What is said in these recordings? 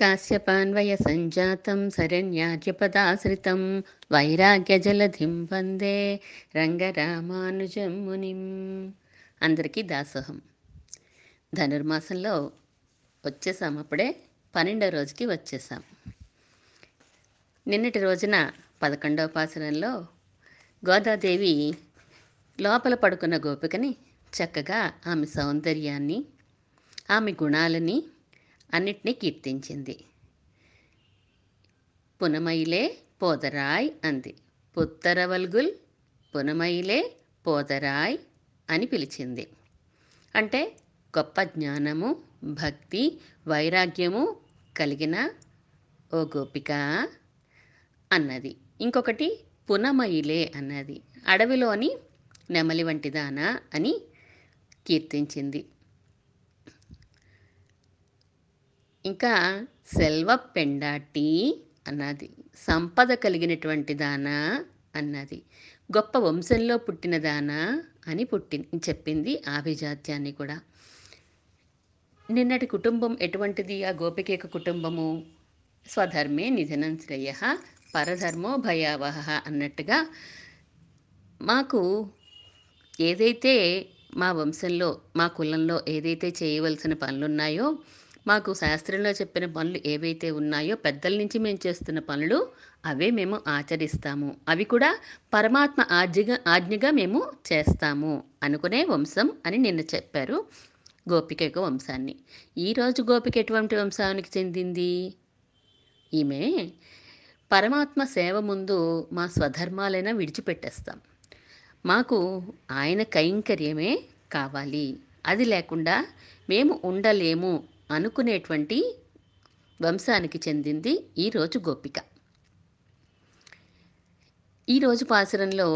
కాశ్యపాన్వయ సంజాతం శరణ్యార్యపదాశ్రితం వైరాగ్యజలధిం వందే రంగరామానుజం మునిం. అందరికీ దాసోహం. ధనుర్మాసంలో వచ్చేసాం, అప్పుడే 12వ రోజుకి వచ్చేసాం. నిన్నటి రోజున 11వ పాసురంలో గోదాదేవి లోపల పడుకున్న గోపికని చక్కగా ఆమె సౌందర్యాన్ని, ఆమె గుణాలని అన్నిటినీ కీర్తించింది. పునమైలే పోదరాయ్ అంది. పుత్తరవల్గుల్ పునమైలే పోదరాయ్ అని పిలిచింది. అంటే గొప్ప జ్ఞానము, భక్తి, వైరాగ్యము కలిగిన ఓ గోపిక అన్నది. ఇంకొకటి పునమైలే అన్నది, అడవిలోని నెమలి వంటిదానా అని కీర్తించింది. ఇంకా సెల్వ పెండాటి అన్నది, సంపద కలిగినటువంటి దానా అన్నది, గొప్ప వంశంలో పుట్టిన దానా అని చెప్పింది ఆభిజాత్యాన్ని కూడా. నిన్నటి కుటుంబం ఎటువంటిది? ఆ గోపికేక కుటుంబము స్వధర్మే నిధనం శ్రేయః పరధర్మో భయావహ అన్నట్టుగా, మాకు ఏదైతే మా వంశంలో, మా కులంలో ఏదైతే చేయవలసిన పనులున్నాయో, మాకు శాస్త్రంలో చెప్పిన పనులు ఏవైతే ఉన్నాయో, పెద్దల నుంచి మేము చేస్తున్న పనులు అవే మేము ఆచరిస్తాము, అవి కూడా పరమాత్మ ఆజ్ఞగా మేము చేస్తాము అనుకునే వంశం అని నిన్న చెప్పారు గోపిక వంశాన్ని. ఈరోజు గోపిక ఎటువంటి వంశానికి చెందింది? ఈమె పరమాత్మ సేవ ముందు మా స్వధర్మాలైనా విడిచిపెట్టేస్తాం, మాకు ఆయన కైంకర్యమే కావాలి, అది లేకుండా మేము ఉండలేము అనుకునేటువంటి వంశానికి చెందింది ఈరోజు గోపిక. ఈరోజు పాసురంలో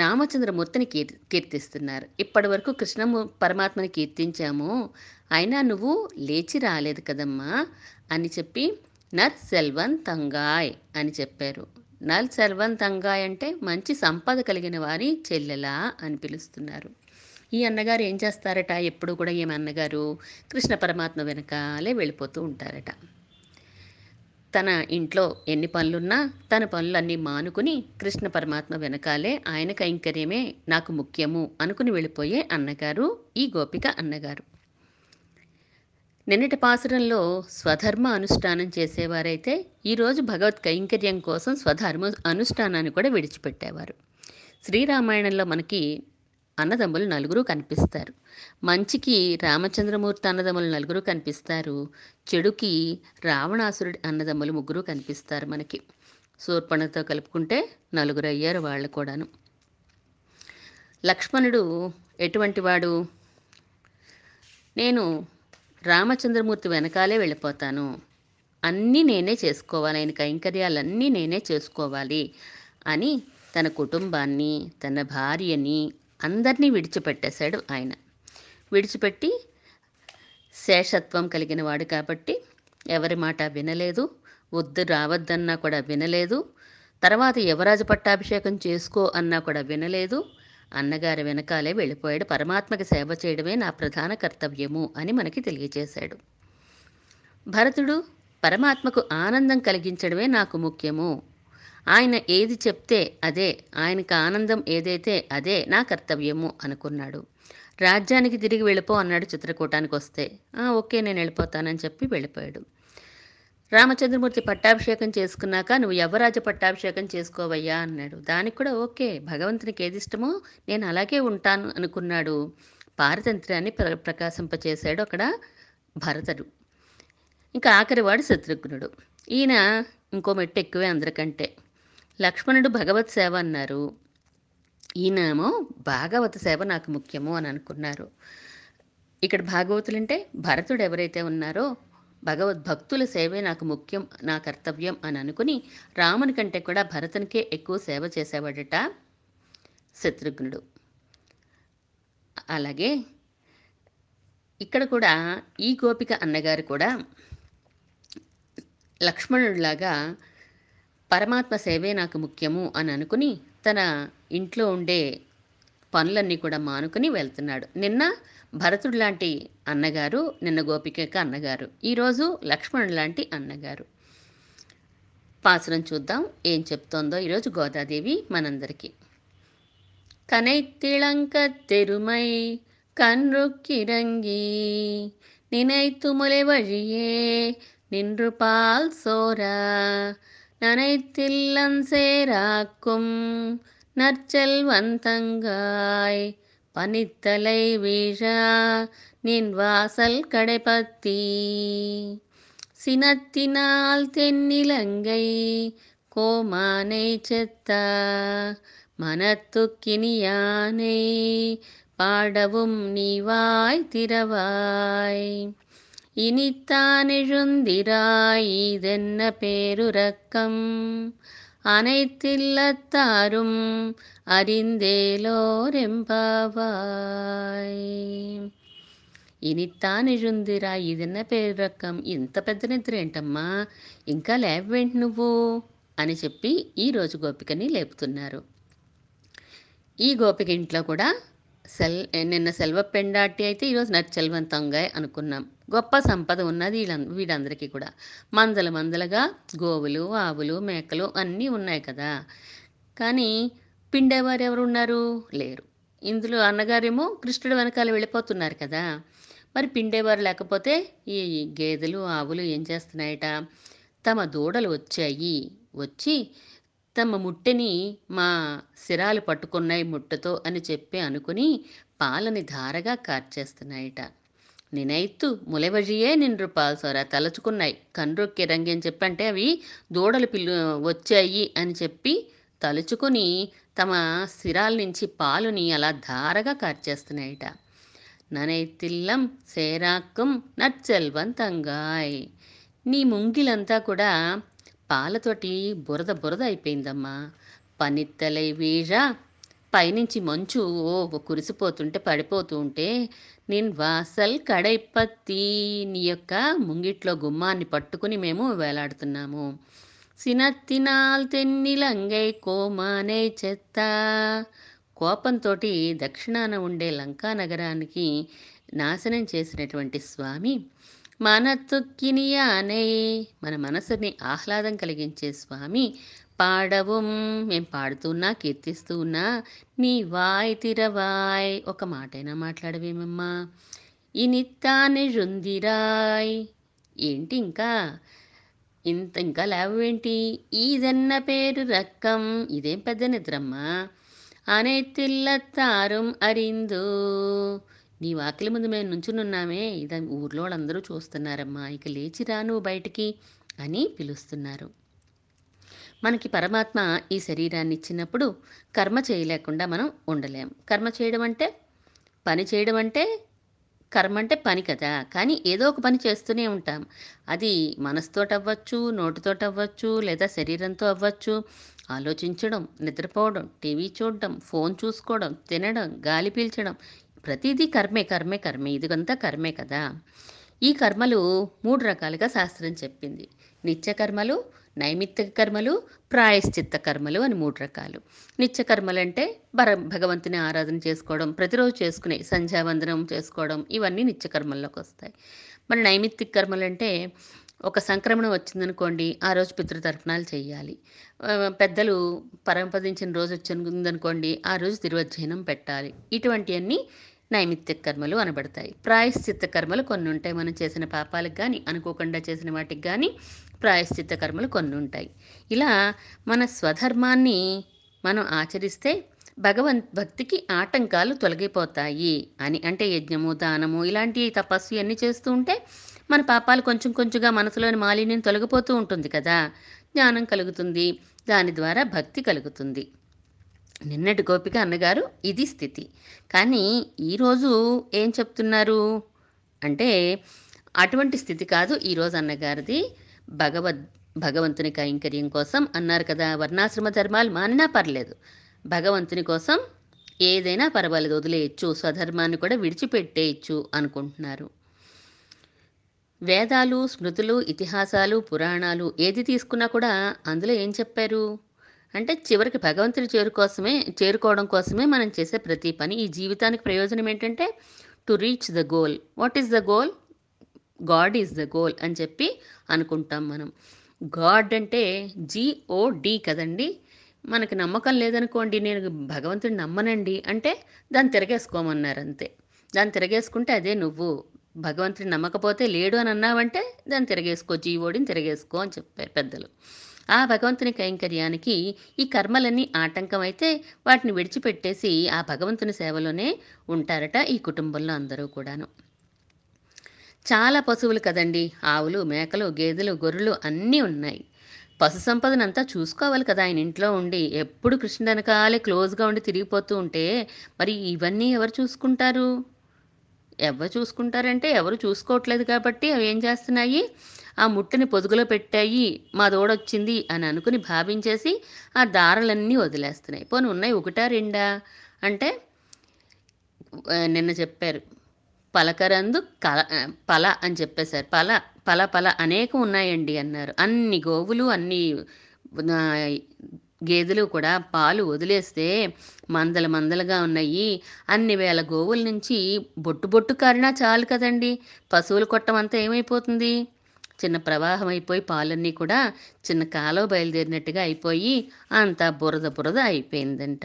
రామచంద్రమూర్తిని కీర్తిస్తున్నారు. ఇప్పటి వరకు కృష్ణ పరమాత్మని కీర్తించాము, అయినా నువ్వు లేచి రాలేదు కదమ్మా అని చెప్పి నర్ సెల్వన్ తంగాయ్ అని చెప్పారు. నల్ సెల్వన్ తంగాయ్ అంటే మంచి సంపద కలిగిన వారి చెల్లెలా అని పిలుస్తున్నారు. ఈ అన్నగారు ఏం చేస్తారట? ఎప్పుడు కూడా ఈమె అన్నగారు కృష్ణ పరమాత్మ వెనకాలే వెళ్ళిపోతూ ఉంటారట. తన ఇంట్లో ఎన్ని పనులున్నా తన పనులన్నీ మానుకుని కృష్ణ పరమాత్మ వెనకాలే, ఆయన కైంకర్యమే నాకు ముఖ్యము అనుకుని వెళ్ళిపోయే అన్నగారు ఈ గోపిక అన్నగారు. నిన్నటి పాసురంలో స్వధర్మ అనుష్ఠానం చేసేవారైతే ఈరోజు భగవత్ కైంకర్యం కోసం స్వధర్మ అనుష్ఠానాన్ని కూడా విడిచిపెట్టేవారు. శ్రీరామాయణంలో మనకి అన్నదమ్ములు నలుగురు కనిపిస్తారు. మంచికి రామచంద్రమూర్తి అన్నదమ్ములు నలుగురు కనిపిస్తారు, చెడుకి రావణాసురుడి అన్నదమ్ములు ముగ్గురు కనిపిస్తారు మనకి. శూర్పణతో కలుపుకుంటే నలుగురు అయ్యారు వాళ్ళు కూడాను. లక్ష్మణుడు ఎటువంటి వాడు? నేను రామచంద్రమూర్తి వెనకాలే వెళ్ళిపోతాను, అన్నీ నేనే చేసుకోవాలి, ఆయన కైంకర్యాలన్నీ నేనే చేసుకోవాలి అని తన కుటుంబాన్ని, తన భార్యని అందరినీ విడిచిపెట్టేశాడు. ఆయన విడిచిపెట్టి శేషత్వం కలిగిన వాడు కాబట్టి ఎవరి మాట వినలేదు, వద్దు రావద్దన్నా కూడా వినలేదు, తర్వాత యువరాజు పట్టాభిషేకం చేసుకో అన్నా కూడా వినలేదు, అన్నగారి వెనకాలే వెళ్ళిపోయాడు. పరమాత్మకి సేవ చేయడమే నా ప్రధాన కర్తవ్యము అని మనకి తెలియజేశాడు. భరతుడు పరమాత్మకు ఆనందం కలిగించడమే నాకు ముఖ్యము, ఆయన ఏది చెప్తే అదే, ఆయనకు ఆనందం ఏదైతే అదే నా కర్తవ్యము అనుకున్నాడు. రాజ్యానికి తిరిగి వెళ్ళిపో అన్నాడు చిత్రకూటానికి వస్తే. ఓకే నేను వెళ్ళిపోతానని చెప్పి వెళ్ళిపోయాడు. రామచంద్రమూర్తి పట్టాభిషేకం చేసుకున్నాక నువ్వు యవ్వరాజ పట్టాభిషేకం చేసుకోవయ్యా అన్నాడు. దానికి కూడా ఓకే, భగవంతునికి ఏది ఇష్టమో నేను అలాగే ఉంటాను అనుకున్నాడు. పారతంత్ర్యాన్ని ప్రకాశింపచేశాడు అక్కడ భరతుడు. ఇంకా ఆఖరివాడు శత్రుఘ్నుడు. ఈయన ఇంకో మెట్టు ఎక్కువే అందరికంటే. లక్ష్మణుడు భగవత్ సేవ అన్నారు, ఈయనేమో భాగవత సేవ నాకు ముఖ్యము అని అనుకున్నారు. ఇక్కడ భాగవతులంటే భరతుడు ఎవరైతే ఉన్నారో భగవద్భక్తుల సేవే నాకు ముఖ్యం, నా కర్తవ్యం అని అనుకుని రాముని కంటే కూడా భరతునికే ఎక్కువ సేవ చేసేవాడట శత్రుఘ్నుడు. అలాగే ఇక్కడ కూడా ఈ గోపిక అన్నగారు కూడా లక్ష్మణుడిలాగా పరమాత్మ సేవే నాకు ముఖ్యము అని అనుకుని తన ఇంట్లో ఉండే పనులన్నీ కూడా మానుకుని వెళ్తున్నాడు. నిన్న భరతుడు లాంటి అన్నగారు, నిన్న గోపిక అన్నగారు, ఈరోజు లక్ష్మణుడు లాంటి అన్నగారు. పాసురం చూద్దాం ఏం చెప్తోందో ఈరోజు గోదాదేవి మనందరికీ. కనైతిళంక తెరుమై కన్రుక్కిరంగి నినైతుములే వழியே நின்று பால் சோரா நனைத்தில்லன் சேராக்கும் நற்செல்வந்தங்காய் பனித்தலை வீழா நின் வாசல் கடைபத்தி சினத்தினால் தென்னிலங்கை கோமானை செத்தா மனத்துக்கினியானை பாடவும் நீவாய் திரவாய் இனித்தானெழுந்திராய் இதென்ன பேருரக்கம் அனைத்தில்லத்தாரும் அறிந்தேலோரெம்பாவாய். ఇనిత్తానెజుందిరాయ్ ఇదన్న పేరు రకం, ఇంత పెద్ద నిద్ర ఏంటమ్మా, ఇంకా లేపవేంటి నువ్వు అని చెప్పి ఈరోజు గోపికని లేపుతున్నారు. ఈ గోపిక ఇంట్లో కూడా నిన్న సెల్వ పెండాటి అయితే ఈరోజు నచ్చల్వంతంగా అనుకున్నాం. గొప్ప సంపద ఉన్నది వీడందరికీ కూడా. మందల మందలుగా గోవులు, ఆవులు, మేకలు అన్నీ ఉన్నాయి కదా, కానీ పిండేవారు ఎవరు ఉన్నారు? లేరు. ఇందులో అన్నగారేమో కృష్ణుడు వెనకాల వెళ్ళిపోతున్నారు కదా, మరి పిండేవారు లేకపోతే ఈ గేదెలు, ఆవులు ఏం చేస్తున్నాయట? తమ దూడలు వచ్చి తమ ముట్టెని మా శిరాలు పట్టుకున్నాయి ముట్టతో అని చెప్పి అనుకుని పాలని ధారగా కార్చేస్తున్నాయట. నేనైతు ములెవజియే నిన్ను పాల్సోరా, తలచుకున్నాయి కన్రొక్కి రంగి అని చెప్పంటే అవి దూడలు వచ్చాయి అని చెప్పి తలుచుకుని తమ శిరాల నుంచి పాలుని అలా ధారగా కార్చేస్తున్నాయట. ననైతిల్లం సేరాక్కం నచ్చల్వంతంగాయ్, నీ ముంగిలంతా కూడా పాలతోటి బురద బురద అయిపోయిందమ్మా. పనిత్తలై వీజ, పైనుంచి మంచు ఓ కురిసిపోతుంటే, పడిపోతూ ఉంటే, నేను వాసల్ కడైపత్తి, నీ యొక్క ముంగిట్లో గుమ్మాన్ని పట్టుకుని మేము వేలాడుతున్నాము. సినత్తినాల్ తెన్నిలంగై కోమానే చెత్త, కోపంతో దక్షిణాన ఉండే లంకా నగరానికి నాశనం చేసినటువంటి స్వామి, మనతుక్కినియానే, మన మనసుని ఆహ్లాదం కలిగించే స్వామి, పాడవు, మేము పాడుతున్నా కీర్తిస్తూ ఉన్నా, నీ వాయ్ తిరవాయ్, ఒక మాటైనా మాట్లాడవేమమ్మా. ఇనిత్తానే రుందిరాయ్, ఏంటి ఇంకా ఇంకా లేవేంటి? ఈదన్న పేరు రక్కం, ఇదేం పెద్ద నిద్రమ్మా. అనేతిల్లతారం అరిందు, నీ వాకిలి ముందు మేము నుంచునున్నామే, ఇది ఊర్లో వాళ్ళందరూ చూస్తున్నారమ్మా, ఇక లేచిరా నువ్వు బయటికి అని పిలుస్తున్నారు. మనకి పరమాత్మ ఈ శరీరాన్ని ఇచ్చినప్పుడు కర్మ చేయలేకుండా మనం ఉండలేం. కర్మ చేయడం అంటే పని చేయడం అంటే, కర్మ అంటే పని కదా, కానీ ఏదో ఒక పని చేస్తూనే ఉంటాం. అది మనసుతోటి అవ్వచ్చు, నోటితోటి అవ్వచ్చు, లేదా శరీరంతో అవ్వచ్చు. ఆలోచించడం, నిద్రపోవడం, టీవీ చూడడం, ఫోన్ చూసుకోవడం, తినడం, గాలి పీల్చడం, ప్రతిదీ కర్మే కర్మే కర్మే, ఇదిగంతా కర్మే కదా. ఈ కర్మలు మూడు రకాలుగా శాస్త్రం చెప్పింది. నిత్య కర్మలు, నైమిత్తిక కర్మలు, ప్రాయశ్చిత్త కర్మలు అని మూడు రకాలు. నిత్య కర్మలు అంటే భగవంతుని ఆరాధన చేసుకోవడం, ప్రతిరోజు చేసుకునే సంధ్యావందనం చేసుకోవడం, ఇవన్నీ నిత్య కర్మల్లోకి వస్తాయి. మరి నైమిత్తిక కర్మలు అంటే ఒక సంక్రమణం వచ్చిందనుకోండి, ఆ రోజు పితృతర్పణాలు చేయాలి. పెద్దలు పరంపదించిన రోజు వచ్చిందనుకోండి, ఆ రోజు తిరువజ్జనం పెట్టాలి. ఇటువంటివన్నీ నైమిత్తిక కర్మలు అనబడతాయి. ప్రాయశ్చిత్త కర్మలు కొన్ని ఉంటాయి, మనం చేసిన పాపాలకు కానీ అనుకోకుండా చేసిన వాటికి కానీ ప్రాయశ్చిత్త కర్మలు కొన్ని ఉంటాయి. ఇలా మన స్వధర్మాన్ని మనం ఆచరిస్తే భగవద్భక్తికి ఆటంకాలు తొలగిపోతాయి అని, అంటే యజ్ఞము, దానము, ఇలాంటి తపస్సు ఇవన్నీ చేస్తూ ఉంటే మన పాపాలు కొంచెం కొంచెంగా మనసులోని మాలిన్యం తొలగిపోతూ ఉంటుంది కదా, జ్ఞానం కలుగుతుంది, దాని ద్వారా భక్తి కలుగుతుంది. నిన్నటి గోపిక అన్నగారు ఇది స్థితి. కానీ ఈరోజు ఏం చెప్తున్నారు అంటే అటువంటి స్థితి కాదు. ఈరోజు అన్నగారిది భగవంతుని కైంకర్యం కోసం అన్నారు కదా, వర్ణాశ్రమ ధర్మాలు మానినా పర్లేదు, భగవంతుని కోసం ఏదైనా పర్వాలేదు, వదిలేయచ్చు, స్వధర్మాన్ని కూడా విడిచిపెట్టేయచ్చు అనుకుంటున్నారు. వేదాలు, స్మృతులు, ఇతిహాసాలు, పురాణాలు ఏది తీసుకున్నా కూడా అందులో ఏం చెప్పారు? అంటే చివరికి భగవంతుని చేరుకోవడం కోసమే మనం చేసే ప్రతి పని. ఈ జీవితానికి ప్రయోజనం ఏంటంటే to reach the goal. What is the goal? God is the goal అని చెప్పి అనుకుంటాం మనం. గాడ్ అంటే GOD కదండి. మనకి నమ్మకం లేదనుకోండి, నేను భగవంతుని నమ్మనండి అంటే దాన్ని తిరగేసుకోమన్నారు అంతే. దాన్ని తిరగేసుకుంటే అదే నువ్వు భగవంతుడిని నమ్మకపోతే లేడు అని అన్నావంటే దాన్ని తిరగేసుకో, GODని తిరగేసుకో అని చెప్పారు పెద్దలు. ఆ భగవంతుని కైంకర్యానికి ఈ కర్మలన్నీ ఆటంకం అయితే వాటిని విడిచిపెట్టేసి ఆ భగవంతుని సేవలోనే ఉంటారట ఈ కుటుంబంలో అందరూ కూడాను. చాలా పశువులు కదండి, ఆవులు, మేకలు, గేదెలు, గొర్రెలు అన్నీ ఉన్నాయి. పశు సంపదనంతా చూసుకోవాలి కదా. ఆయన ఇంట్లో ఉండి ఎప్పుడు కృష్ణ వెనకాలే క్లోజ్గా ఉండి తిరిగిపోతూ ఉంటే మరి ఇవన్నీ ఎవరు చూసుకుంటారంటే ఎవరు చూసుకోవట్లేదు కాబట్టి అవి ఏం చేస్తున్నాయి, ఆ ముట్టని పొదుగులో పెట్టాయి, మా దోడొచ్చింది అని అనుకుని భావించేసి ఆ దారాలన్నీ వదిలేస్తున్నాయి. పోనీ ఉన్నాయి ఒకటా రెండా అంటే నిన్న చెప్పారు పలకరందు పల అని చెప్పేశారు. పల పల పల అనేకం ఉన్నాయండి అన్నారు. అన్ని గోవులు అన్ని గేదెలు కూడా పాలు వదిలేస్తే మందలుగా ఉన్నాయి. అన్ని వేల గోవుల నుంచి బొట్టు కారినా చాలు కదండి. పశువుల కొట్టమంతా ఏమైపోతుంది, చిన్న ప్రవాహం అయిపోయి పాలన్నీ కూడా చిన్న కాలువ బయలుదేరినట్టుగా అయిపోయి అంతా బురద అయిపోయిందంట.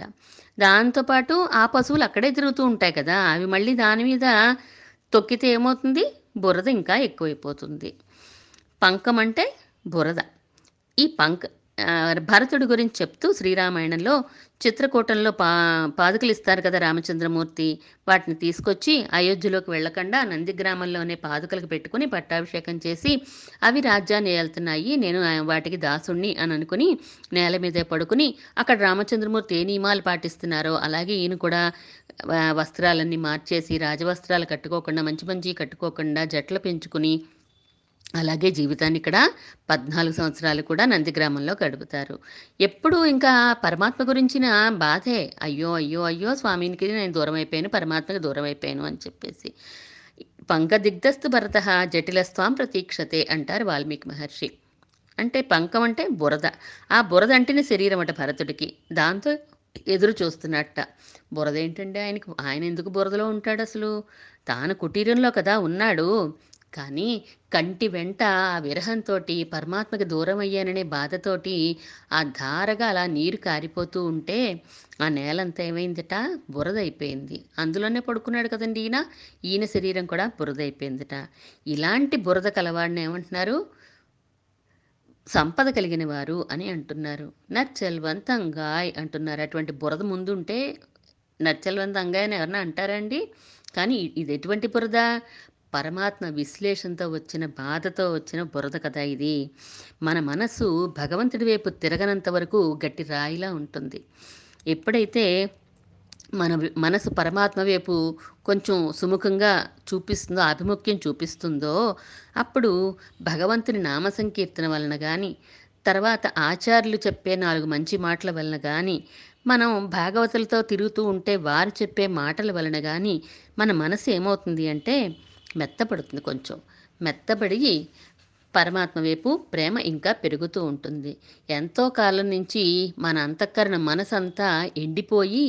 దాంతోపాటు ఆ పశువులు అక్కడే తిరుగుతూ ఉంటాయి కదా, అవి మళ్ళీ దాని మీద తొక్కితే ఏమవుతుంది, బురద ఇంకా ఎక్కువైపోతుంది. పంకం అంటే బురద. ఈ భరతుడి గురించి చెప్తూ శ్రీరామాయణంలో చిత్రకూటంలో పాదుకలు ఇస్తారు కదా రామచంద్రమూర్తి, వాటిని తీసుకొచ్చి అయోధ్యలోకి వెళ్ళకుండా నంది గ్రామంలోనే పాదుకలకు పెట్టుకుని పట్టాభిషేకం చేసి అవి రాజ్యాన్ని ఏలుతున్నాయి, నేను వాటికి దాసుణ్ణి అని అనుకుని నేల మీదే పడుకుని అక్కడ రామచంద్రమూర్తి ఏ నియమాలు పాటిస్తున్నారో అలాగే ఈయన కూడా వస్త్రాలన్నీ మార్చేసి రాజవస్త్రాలు కట్టుకోకుండా మంచి కట్టుకోకుండా జట్లు పెంచుకుని అలాగే జీవితాన్ని ఇక్కడ 14 సంవత్సరాలు కూడా నంది గ్రామంలో గడుపుతారు. ఎప్పుడు ఇంకా పరమాత్మ గురించిన బాధే, అయ్యో అయ్యో అయ్యో స్వామినికి నేను దూరం అయిపోయాను, పరమాత్మకి దూరం అయిపోయాను అని చెప్పేసి. పంకదిగ్ధస్తు భరతః జటిలస్వాం ప్రతీక్షతే అంటారు వాల్మీకి మహర్షి. అంటే పంకం అంటే బురద, ఆ బురద అంటేనే శరీరం అట భరతుడికి. దాంతో ఎదురు చూస్తున్నట్ట, బురద ఏంటంటే ఆయనకి, ఆయన ఎందుకు బురదలో ఉంటాడు అసలు, తాను కుటీరంలో కదా ఉన్నాడు. కానీ కంటి వెంట ఆ విరహంతో పరమాత్మకి దూరం అయ్యాననే బాధతోటి ఆ ధారగా అలా నీరు కారిపోతూ ఉంటే ఆ నేలంతా ఏమైందట బురదైపోయింది. అందులోనే పడుకున్నాడు కదండి ఈయన శరీరం కూడా బురదైపోయిందట. ఇలాంటి బురద కలవాడిని ఏమంటున్నారు, సంపద కలిగిన వారు అని అంటున్నారు. నర్చల్వంతంగాయ్ అంటున్నారు. అటువంటి బురద ముందుంటే నర్చల్వంతంగాయ్ అని ఎవరన్నా అంటారండి. కానీ ఇది ఎటువంటి బురద, పరమాత్మ విశ్లేషణతో వచ్చిన బాధతో వచ్చిన బురద కదా ఇది. మన మనసు భగవంతుడి వైపు తిరగనంత వరకు గట్టి రాయిలా ఉంటుంది. ఎప్పుడైతే మన మనసు పరమాత్మ వైపు కొంచెం సుముఖంగా చూపిస్తుందో, ఆభిముఖ్యం చూపిస్తుందో, అప్పుడు భగవంతుని నామ సంకీర్తన వలన కానీ తర్వాత ఆచార్యులు చెప్పే 4 మంచి మాటల వలన కానీ మనం భాగవతులతో తిరుగుతూ ఉంటే వారు చెప్పే మాటల వలన కానీ మన మనసు ఏమవుతుంది అంటే మెత్తపడుతుంది. కొంచెం మెత్తపడి పరమాత్మ వైపు ప్రేమ ఇంకా పెరుగుతూ ఉంటుంది. ఎంతో కాలం నుంచి మన అంతఃకరణ మనసంతా ఎండిపోయి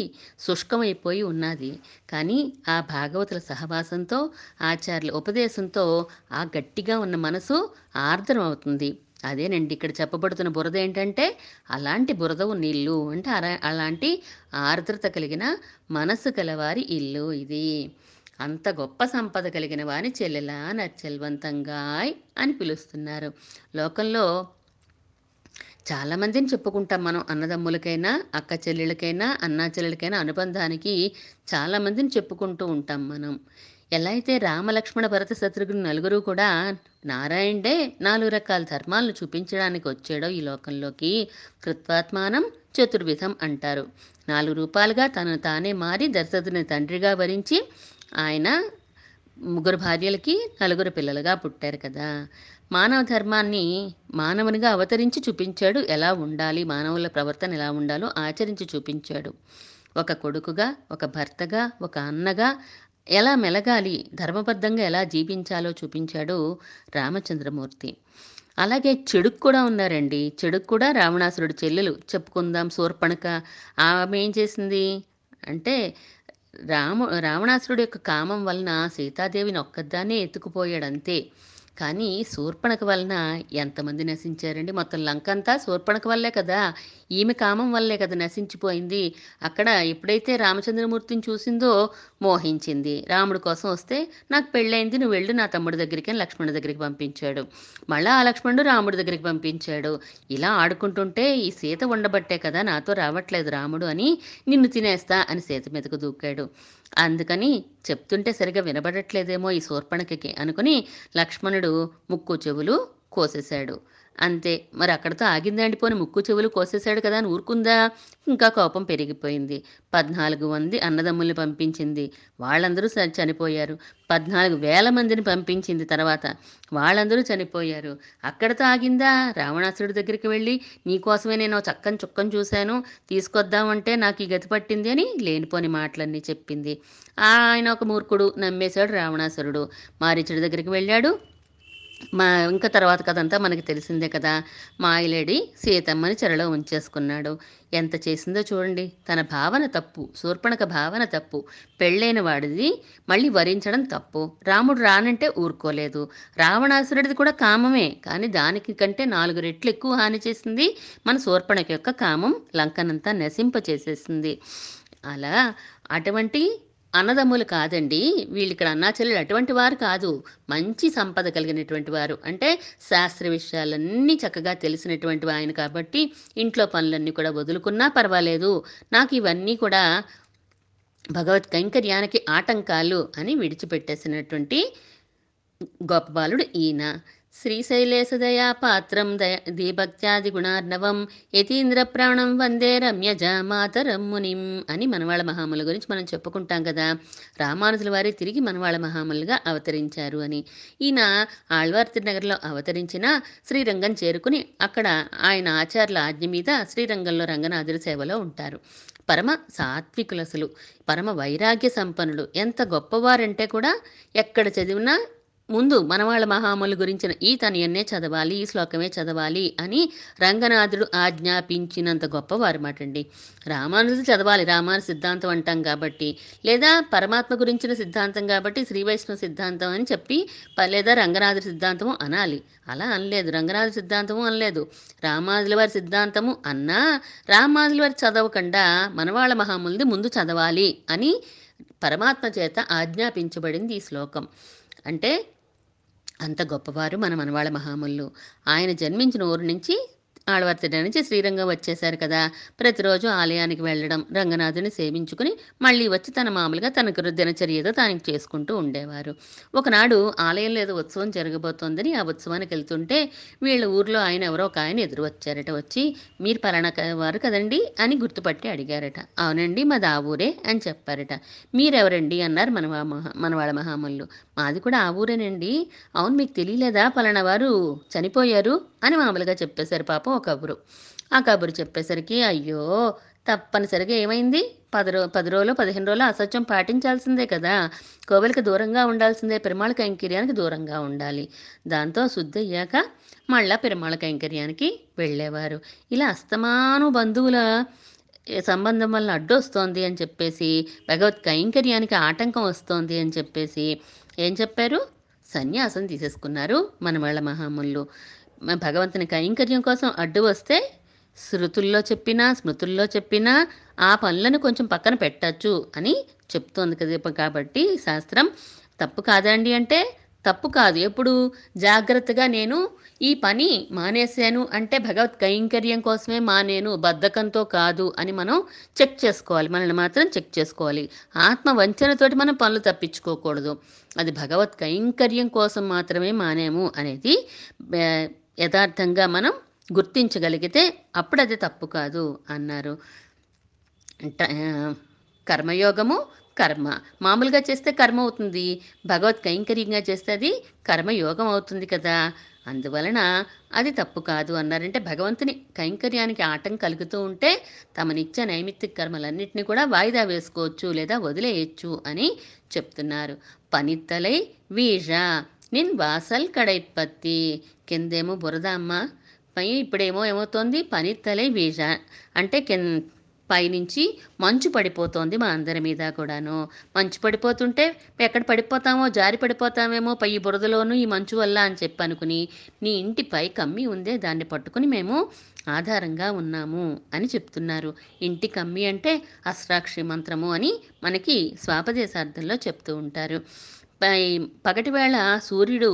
శుష్కమైపోయి ఉన్నది. కానీ ఆ భాగవతుల సహవాసంతో ఆచార్యుల ఉపదేశంతో ఆ గట్టిగా ఉన్న మనసు ఆర్ద్రం అవుతుంది. అదేనండి ఇక్కడ చెప్పబడుతున్న బురద ఏంటంటే అలాంటి బురదవు నీళ్ళు అంటే అలాంటి ఆర్ద్రత కలిగిన మనసు కలవారి ఇల్లు ఇది. అంత గొప్ప సంపద కలిగిన వాని చెల్లెలా నర్చల్వంతంగాయ్ అని పిలుస్తున్నారు. లోకంలో చాలామందిని చెప్పుకుంటాం మనం, అన్నదమ్ములకైనా అక్క చెల్లెళ్ళకైనా అన్నా చెల్లెళ్ళకైనా అనుబంధానికి చాలామందిని చెప్పుకుంటూ ఉంటాం మనం. ఎలా అయితే రామలక్ష్మణ భరత శత్రుఘ్నులు 4 కూడా నారాయణుడే 4 రకాల ధర్మాలను చూపించడానికి వచ్చాడో ఈ లోకంలోకి. కృత్వాత్మానం చతుర్విధం అంటారు. 4 రూపాలుగా తను తానే మారి దశరథుని తండ్రిగా వరించి ఆయన 3 భార్యలకి 4 పిల్లలుగా పుట్టారు కదా. మానవ ధర్మాన్ని మానవునిగా అవతరించి చూపించాడు. ఎలా ఉండాలి, మానవుల ప్రవర్తన ఎలా ఉండాలో ఆచరించి చూపించాడు. ఒక కొడుకుగా, ఒక భర్తగా, ఒక అన్నగా ఎలా మెలగాలి, ధర్మబద్ధంగా ఎలా జీవించాలో చూపించాడు రామచంద్రమూర్తి. అలాగే చెడుకు కూడా ఉన్నారండి. చెడుకు కూడా రావణాసురుడు చెల్లెలు చెప్పుకుందాం శూర్పణఖ. ఆమె ఏం చేసింది అంటే రావణాసురుడు యొక్క కామం వలన సీతాదేవిని ఒక్కదాన్నే ఎత్తుకుపోయాడు అంతే. కానీ శూర్పణఖ వలన ఎంతమంది నశించారండి, మొత్తం లంక అంతా శూర్పణఖ వల్లే కదా, ఈమె కామం వల్లే కదా నశించిపోయింది. అక్కడ ఎప్పుడైతే రామచంద్రమూర్తిని చూసిందో మోహించింది, రాముడి కోసం వస్తే నాకు పెళ్ళైంది నువ్వు వెళ్ళు నా తమ్ముడి దగ్గరికి అని లక్ష్మణుడి దగ్గరికి పంపించాడు. మళ్ళీ ఆ లక్ష్మణుడు రాముడి దగ్గరికి పంపించాడు. ఇలా ఆడుకుంటుంటే ఈ సీత ఉండబట్టే కదా నాతో రావట్లేదు రాముడు అని నిన్ను తినేస్తా అని సీత మీదకు దూకాడు. అందుకని చెప్తుంటే సరిగా వినబడట్లేదేమో ఈ శూర్పణఖకి అనుకుని లక్ష్మణుడు ముక్కు చెవులు కోసేశాడు అంతే. మరి అక్కడితో ఆగిందండిపోని ముక్కు చెవులు కోసేశాడు కదా అని ఊరుకుందా? ఇంకా కోపం పెరిగిపోయింది. 14 మంది అన్నదమ్ముల్ని పంపించింది, వాళ్ళందరూ చనిపోయారు. 14,000 మందిని పంపించింది, తర్వాత వాళ్ళందరూ చనిపోయారు. అక్కడితో ఆగిందా? రావణాసురుడి దగ్గరికి వెళ్ళి నీకోసమే నేను చక్కని చుక్కను చూశాను తీసుకొద్దామంటే నాకు ఈ గతి పట్టింది అని లేనిపోని మాటలన్నీ చెప్పింది. ఆయన ఒక మూర్ఖుడు, నమ్మేశాడు రావణాసురుడు. మారీచుడి దగ్గరికి వెళ్ళాడు. ఇంకా తర్వాత కదంతా మనకి తెలిసిందే కదా, మాయలేడి సీతమ్మని చెరలో ఉంచేసుకున్నాడు. ఎంత చేసిందో చూడండి. తన భావన తప్పు, శూర్పణఖ భావన తప్పు, పెళ్ళైన వాడిది మళ్ళీ వరించడం తప్పు. రాముడు రానంటే ఊరుకోలేదు. రావణాసురుడిది కూడా కామమే, కానీ దానికి కంటే 4 రెట్లు ఎక్కువ హాని చేసింది మన శూర్పణఖ యొక్క కామం. లంకనంతా నశింపచేసేసింది. అలా అటువంటి అన్నదమ్ములు కాదండి వీళ్ళు, ఇక్కడ అన్నా చెల్లెలు అటువంటి వారు కాదు, మంచి సంపద కలిగినటువంటి వారు. అంటే శాస్త్ర విషయాలన్నీ చక్కగా తెలిసినటువంటి ఆయన కాబట్టి ఇంట్లో పనులన్నీ కూడా వదులుకున్నా పర్వాలేదు, నాకు ఇవన్నీ కూడా భగవత్ కైంకర్యానికి ఆటంకాలు అని విడిచిపెట్టేసినటువంటి గొప్ప బాలుడు ఈయన. శ్రీశైలేశ దయా పాత్రం దీభక్త్యాది గుణార్ణవం యతీంద్ర ప్రాణం వందే రమ్యజ మాతరం మునిం అని మనవాళ మహాముల గురించి మనం చెప్పుకుంటాం కదా, రామానుజుల వారి తిరిగి మనవాళ మహాములుగా అవతరించారు అని. ఈయన ఆళ్వార్ తిరునగర్లో అవతరించిన శ్రీరంగం చేరుకుని అక్కడ ఆయన ఆచార్యుల ఆజ్ఞ మీద శ్రీరంగంలో రంగనాథుడి సేవలో ఉంటారు. పరమ సాత్వికులు, అసలు పరమ వైరాగ్య సంపన్నుడు. ఎంత గొప్పవారంటే కూడా ఎక్కడ చదివినా ముందు మనవాళ్ళ మహాములు గురించిన ఈ తనయన్నే చదవాలి, ఈ శ్లోకమే చదవాలి అని రంగనాథుడు ఆజ్ఞాపించినంత గొప్పవారు మాట అండి. రామానుజులు చదవాలి, రామాను సిద్ధాంతం అంటాం కాబట్టి, లేదా పరమాత్మ గురించిన సిద్ధాంతం కాబట్టి శ్రీ వైష్ణవ సిద్ధాంతం అని చెప్పి, లేదా రంగనాథుడి సిద్ధాంతము అనాలి. అలా అనలేదు, రంగనాథుడి సిద్ధాంతము అనలేదు, రామానుజుల వారి సిద్ధాంతము అన్నా రామానుజుల వారి చదవకుండా మనవాళ్ళ మహాములది ముందు చదవాలి అని పరమాత్మ చేత ఆజ్ఞాపించబడింది ఈ శ్లోకం. అంటే అంత గొప్పవారు మన మనవాళ్ళ మహాములు. ఆయన జన్మించిన ఊరు నుంచి ఆళ్వార్ తిరునాళ్ళ నుంచి శ్రీరంగం వచ్చేశారు కదా, ప్రతిరోజు ఆలయానికి వెళ్ళడం, రంగనాథుని సేవించుకుని మళ్ళీ వచ్చి తన మామూలుగా తనకు దినచర్యతో తాను చేసుకుంటూ ఉండేవారు. ఒకనాడు ఆలయంలో ఏదో ఉత్సవం జరగబోతోందని ఆ ఉత్సవానికి వెళ్తుంటే వీళ్ళ ఊర్లో ఆయన ఎవరో ఒక ఆయన ఎదురు వచ్చారట. వచ్చి మీరు పలానా వారు కదండి అని గుర్తుపట్టి అడిగారట. అవునండి మాది ఆ ఊరే అని చెప్పారట. మీరెవరండి అన్నారు మనవాళ్ళ మహాములు. మాది కూడా ఆ ఊరేనండి. అవును మీకు తెలియలేదా పలానా వారు చనిపోయారు అని మామూలుగా చెప్పేశారు. పాపం ఒక కబురు, ఆ కబురు చెప్పేసరికి అయ్యో తప్పనిసరిగా ఏమైంది, 10 రోజులు 15 రోజులు అసత్యం పాటించాల్సిందే కదా, కోవెలకు దూరంగా ఉండాల్సిందే, పెరుమాళ కైంకర్యానికి దూరంగా ఉండాలి. దాంతో శుద్ధి అయ్యాక మళ్ళా పెరుమాళ కైంకర్యానికి వెళ్ళేవారు. ఇలా అస్తమాను బంధువుల సంబంధం వల్ల అడ్డొస్తోంది అని చెప్పేసి, భగవత్ కైంకర్యానికి ఆటంకం వస్తోంది అని చెప్పేసి ఏం చెప్పారు, సన్యాసం తీసేసుకున్నారు మనవాళ్ళ మహాములు. భగవంతుని కైంకర్యం కోసం అడ్డు వస్తే శృతుల్లో చెప్పినా స్మృతుల్లో చెప్పినా ఆ పనులను కొంచెం పక్కన పెట్టచ్చు అని చెప్తోంది కదా. కాబట్టి శాస్త్రం తప్పు కాదండి అంటే తప్పు కాదు. ఎప్పుడు జాగ్రత్తగా నేను ఈ పని మానేశాను అంటే భగవత్ కైంకర్యం కోసమే మానేను, బద్ధకంతో కాదు అని మనం చెక్ చేసుకోవాలి, మనల్ని మాత్రం చెక్ చేసుకోవాలి. ఆత్మ వంచనతోటి మనం పనులు తప్పించుకోకూడదు. అది భగవత్ కైంకర్యం కోసం మాత్రమే మానేము అనేది యథార్థంగా మనం గుర్తించగలిగితే అప్పుడు అది తప్పు కాదు అన్నారు. కర్మయోగము కర్మ, మామూలుగా చేస్తే కర్మ అవుతుంది, భగవత్ కైంకర్యంగా చేస్తే అది కర్మయోగం అవుతుంది కదా, అందువలన అది తప్పు కాదు అన్నారంటే భగవంతుని కైంకర్యానికి ఆటం కలుగుతూ ఉంటే తమ నిత్య నైమిత్తిక కర్మలన్నింటినీ కూడా వాయిదా వేసుకోవచ్చు లేదా వదిలేయచ్చు అని చెప్తున్నారు. పనిత్తలై వీష నిన్ వాసల్ కడైపత్తి. కిందేమో బురద అమ్మ, పై ఇప్పుడేమో ఏమవుతోంది పనిత్తలై బీజ, అంటే పైనుంచి మంచు పడిపోతోంది మా అందరి మీద కూడాను. మంచు పడిపోతుంటే ఎక్కడ పడిపోతామో, జారి పడిపోతామేమో పై బురదలోనూ ఈ మంచు వల్ల అని చెప్పి అనుకుని నీ ఇంటి పై కమ్మి ఉందే దాన్ని పట్టుకుని మేము ఆధారంగా ఉన్నాము అని చెప్తున్నారు. ఇంటి కమ్మి అంటే అష్టాక్షి మంత్రము అని మనకి స్వాపదేశార్థంలో చెప్తూ ఉంటారు. పగటివేళ సూర్యుడు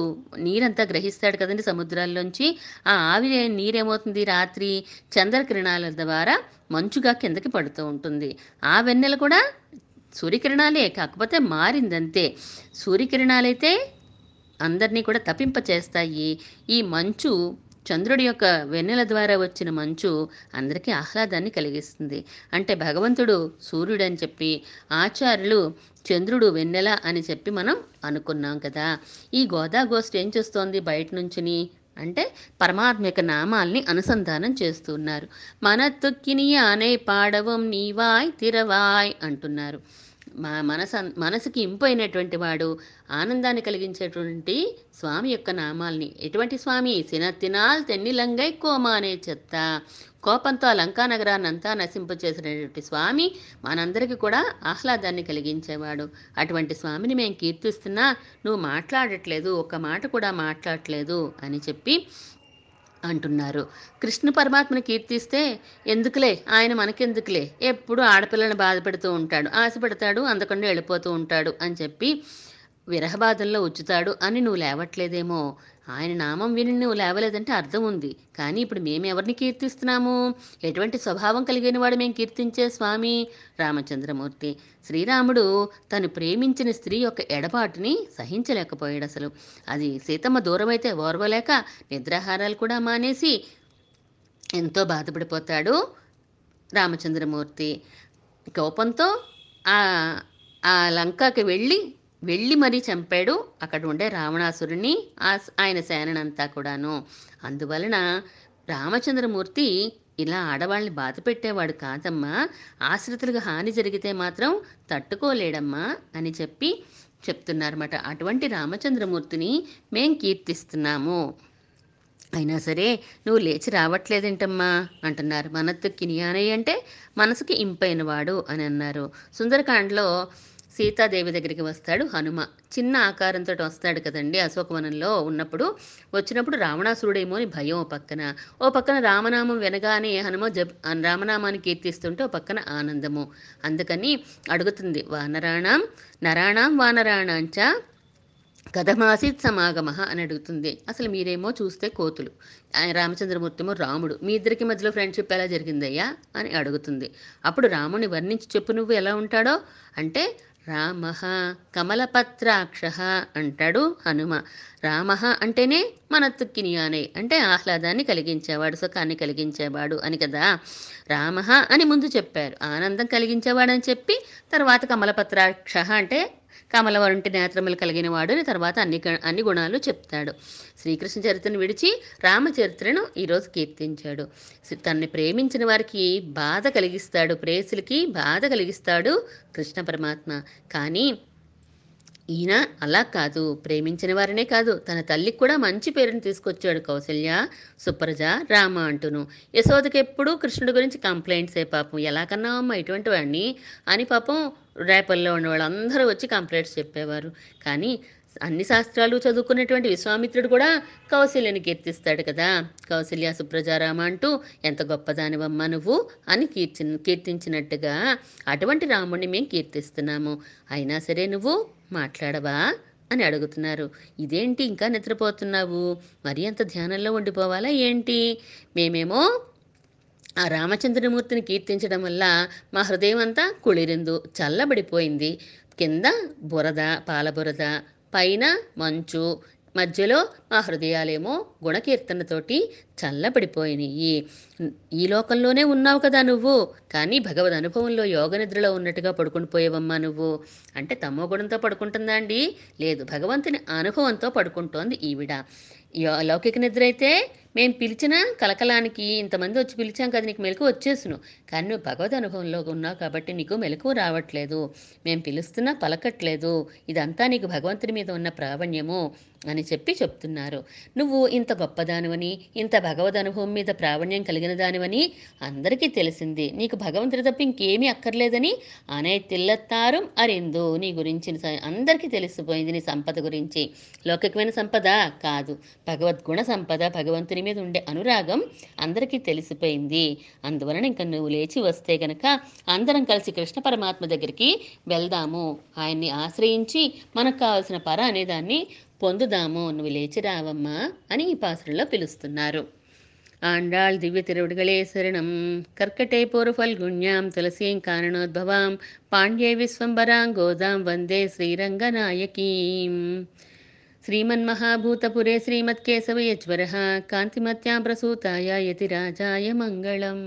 నీరంతా గ్రహిస్తాడు కదండి సముద్రాల్లోంచి. ఆ ఆవిరి నీరేమవుతుంది రాత్రి చంద్రకిరణాల ద్వారా మంచుగా కిందకి పడుతూ ఉంటుంది. ఆ వెన్నెల కూడా సూర్యకిరణాలే, కాకపోతే మారిందంతే. సూర్యకిరణాలైతే అందరినీ కూడా తపింపచేస్తాయి. ఈ మంచు చంద్రుడి యొక్క వెన్నెల ద్వారా వచ్చిన మంచు అందరికీ ఆహ్లాదాన్ని కలిగిస్తుంది. అంటే భగవంతుడు సూర్యుడు అని చెప్పి, ఆచార్యులు చంద్రుడు వెన్నెల అని చెప్పి మనం అనుకున్నాం కదా. ఈ గోదాగోష్ఠి ఏం చేస్తోంది బయట నుంచిని అంటే పరమాత్మ యొక్క నామాల్ని అనుసంధానం చేస్తున్నారు. మన తొక్కిని అనే పాడవం నీవాయ్ తిరవాయ్ అంటున్నారు. మనసుకి ఇంపైనటువంటి వాడు, ఆనందాన్ని కలిగించేటువంటి స్వామి యొక్క నామాల్ని. ఎటువంటి స్వామి? తినాల్ తెన్నిలంగై కోమా అనే చెత్త, కోపంతో ఆ లంకా నగరాన్ని అంతా నశింపచేసినటువంటి స్వామి మనందరికీ కూడా ఆహ్లాదాన్ని కలిగించేవాడు. అటువంటి స్వామిని మేము కీర్తిస్తున్నా నువ్వు మాట్లాడట్లేదు, ఒక్క మాట కూడా మాట్లాడట్లేదు అని చెప్పి అంటున్నారు. కృష్ణ పరమాత్మను కీర్తిస్తే ఎందుకులే ఆయన మనకెందుకులే, ఎప్పుడు ఆడపిల్లని బాధపెడుతూ ఉంటాడు, ఆశపెడతాడు, అందకుండా వెళ్ళిపోతూ ఉంటాడు అని చెప్పి విరహబాధల్లో ఉచ్చుతాడు అని నువ్వు లేవట్లేదేమో. ఆయన నామం విని నువ్వు లేవలేదంటే అర్థం ఉంది. కానీ ఇప్పుడు మేము ఎవరిని కీర్తిస్తున్నాము? ఎటువంటి స్వభావం కలిగిన వాడు మేము కీర్తించే స్వామి? రామచంద్రమూర్తి. శ్రీరాముడు తను ప్రేమించిన స్త్రీ యొక్క ఎడబాటుని సహించలేకపోయాడు అసలు. అది సీతమ్మ దూరమైతే ఓర్వలేక నిద్రాహారాలు కూడా మానేసి ఎంతో బాధపడిపోతాడు రామచంద్రమూర్తి. కోపంతో ఆ లంకకి వెళ్ళి మరీ చంపాడు అక్కడ ఉండే రావణాసురుణ్ణి, ఆయన సేనంతా కూడాను. అందువలన రామచంద్రమూర్తి ఇలా ఆడవాళ్ళని బాధ పెట్టేవాడు కాదమ్మా, ఆశ్రితులకు హాని జరిగితే మాత్రం తట్టుకోలేడమ్మా అని చెప్పి చెప్తున్నారన్నమాట. అటువంటి రామచంద్రమూర్తిని మేం కీర్తిస్తున్నాము. అయినా సరే నువ్వు లేచి రావట్లేదేంటమ్మా అంటున్నారు. మనత్తుకి కినియానయ్య అంటే మనసుకి ఇంపైనవాడు అని అన్నారు. సుందరకాండలో సీతాదేవి దగ్గరికి వస్తాడు హనుమ. చిన్న ఆకారంతో వస్తాడు కదండి అశోకవనంలో ఉన్నప్పుడు. వచ్చినప్పుడు రావణాసురుడేమో అని భయం ఓ పక్కన, రామనామం వినగానే హనుమ రామనామాన్ని కీర్తిస్తుంటే ఓ పక్కన ఆనందము. అందుకని అడుగుతుంది, వానరాణాం నరాణాం వానరాణాంచ కథమాసిత్ సమాగమ అని అడుగుతుంది. అసలు మీరేమో చూస్తే కోతులు, రామచంద్రమూర్తిమో రాముడు, మీ ఇద్దరికి మధ్యలో ఫ్రెండ్షిప్ ఎలా జరిగిందయ్యా అని అడుగుతుంది. అప్పుడు రాముని వర్ణించి చెప్పు నువ్వు ఎలా ఉంటాడో అంటే, రామః కమలపత్రాక్షః అంటాడు హనుమ. రామః అంటేనే మనత్తుకినియానే అంటే ఆహ్లాదాన్ని కలిగించేవాడు, సుఖాన్ని కలిగించేవాడు అని కదా. రామః అని ముందు చెప్పారు, ఆనందం కలిగించేవాడు అని చెప్పి తర్వాత కమలపత్రాక్షః అంటే కమలవంటి నేత్రములు కలిగిన వాడు అని తర్వాత అన్ని గుణాలు చెప్తాడు. శ్రీకృష్ణ చరిత్రను విడిచి రామచరిత్రను ఈరోజు కీర్తించాడు. తనని ప్రేమించిన వారికి బాధ కలిగిస్తాడు, ప్రేయసులకి బాధ కలిగిస్తాడు కృష్ణ పరమాత్మ. కానీ ఈయన అలా కాదు, ప్రేమించిన వారినే కాదు తన తల్లికి కూడా మంచి పేరుని తీసుకొచ్చాడు. కౌసల్య సుప్రజ రామ అంటును. యశోదకి ఎప్పుడు కృష్ణుడి గురించి కంప్లైంట్సే. పాపం ఎలా కన్నావమ్మా ఇటువంటి వాడిని అని పాపం రేపల్లో ఉన్న వాళ్ళందరూ వచ్చి కంప్లైంట్స్ చెప్పేవారు. కానీ అన్ని శాస్త్రాలు చదువుకున్నటువంటి విశ్వామిత్రుడు కూడా కౌశల్యని కీర్తిస్తాడు కదా. కౌశల్య సుప్రజారామ అంటూ ఎంత గొప్పదానివమ్మ నువ్వు అని కీర్తించినట్టుగా అటువంటి రాముడిని మేము కీర్తిస్తున్నాము. అయినా సరే నువ్వు మాట్లాడవా అని అడుగుతున్నారు. ఇదేంటి ఇంకా నిద్రపోతున్నావు, మరి అంత ధ్యానంలో ఉండిపోవాలా ఏంటి? మేమేమో ఆ రామచంద్రమూర్తిని కీర్తించడం వల్ల మా హృదయం అంతా కుళిరిందు, చల్లబడిపోయింది. కింద బురద, పాలబురద, పైన మంచు, మధ్యలో మా హృదయాలేమో గుణకీర్తనతోటి చల్లబడిపోయినాయి. ఈ లోకంలోనే ఉన్నావు కదా నువ్వు, కానీ భగవద్ అనుభవంలో యోగ నిద్రలో ఉన్నట్టుగా పడుకుని పోయేవమ్మా నువ్వు అంటే తమో గుణంతో పడుకుంటుందా అండి? లేదు, భగవంతుని అనుభవంతో పడుకుంటోంది ఈవిడ. లౌకిక నిద్ర అయితే మేము పిలిచిన కలకలానికి ఇంతమంది వచ్చి పిలిచాం కదా నీకు మెలకు వచ్చేసును, కానీ నువ్వు భగవద్ అనుభవంలో ఉన్నావు కాబట్టి నీకు మెలకు రావట్లేదు, మేము పిలుస్తున్నా పలకట్లేదు, ఇదంతా నీకు భగవంతుడి మీద ఉన్న ప్రావణ్యము అని చెప్తున్నారు. నువ్వు ఇంత గొప్పదానివని, ఇంత భగవద్ అనుభవం మీద ప్రావణ్యం కలిగిన దానివని అందరికీ తెలిసింది, నీకు భగవంతుడి తప్ప ఇంకేమీ అక్కర్లేదని అనేతిల్లత్తారం అరిందు, నీ గురించి అందరికీ తెలిసిపోయింది, నీ సంపద గురించి. లౌకికమైన సంపద కాదు, భగవద్గుణ సంపద, భగవంతుని మీద ఉండే అనురాగం అందరికీ తెలిసిపోయింది. అందువలన ఇంకా నువ్వు లేచి వస్తే గనక అందరం కలిసి కృష్ణ పరమాత్మ దగ్గరికి వెళ్దాము, ఆయన్ని ఆశ్రయించి మనకు కావలసిన పర అనేదాన్ని పొందుదాము, నువ్వు లేచి రావమ్మా అని ఈ పాసులలో పిలుస్తున్నారు. ఆండాళ్ దివ్య తిరువుడుగలే శరణం. కర్కటే పోరు ఫల్గుణ్యాం తులసీం కారణోద్భవాం పాండ్యే విశ్వంబరాం గోదాం వందే శ్రీరంగనాయకీం. శ్రీమన్మహాభూతపురే శ్రీమత్కేశవయజ్వర కాంతిమత్యాం ప్రసూతాయ యతిరాజాయ మంగళం.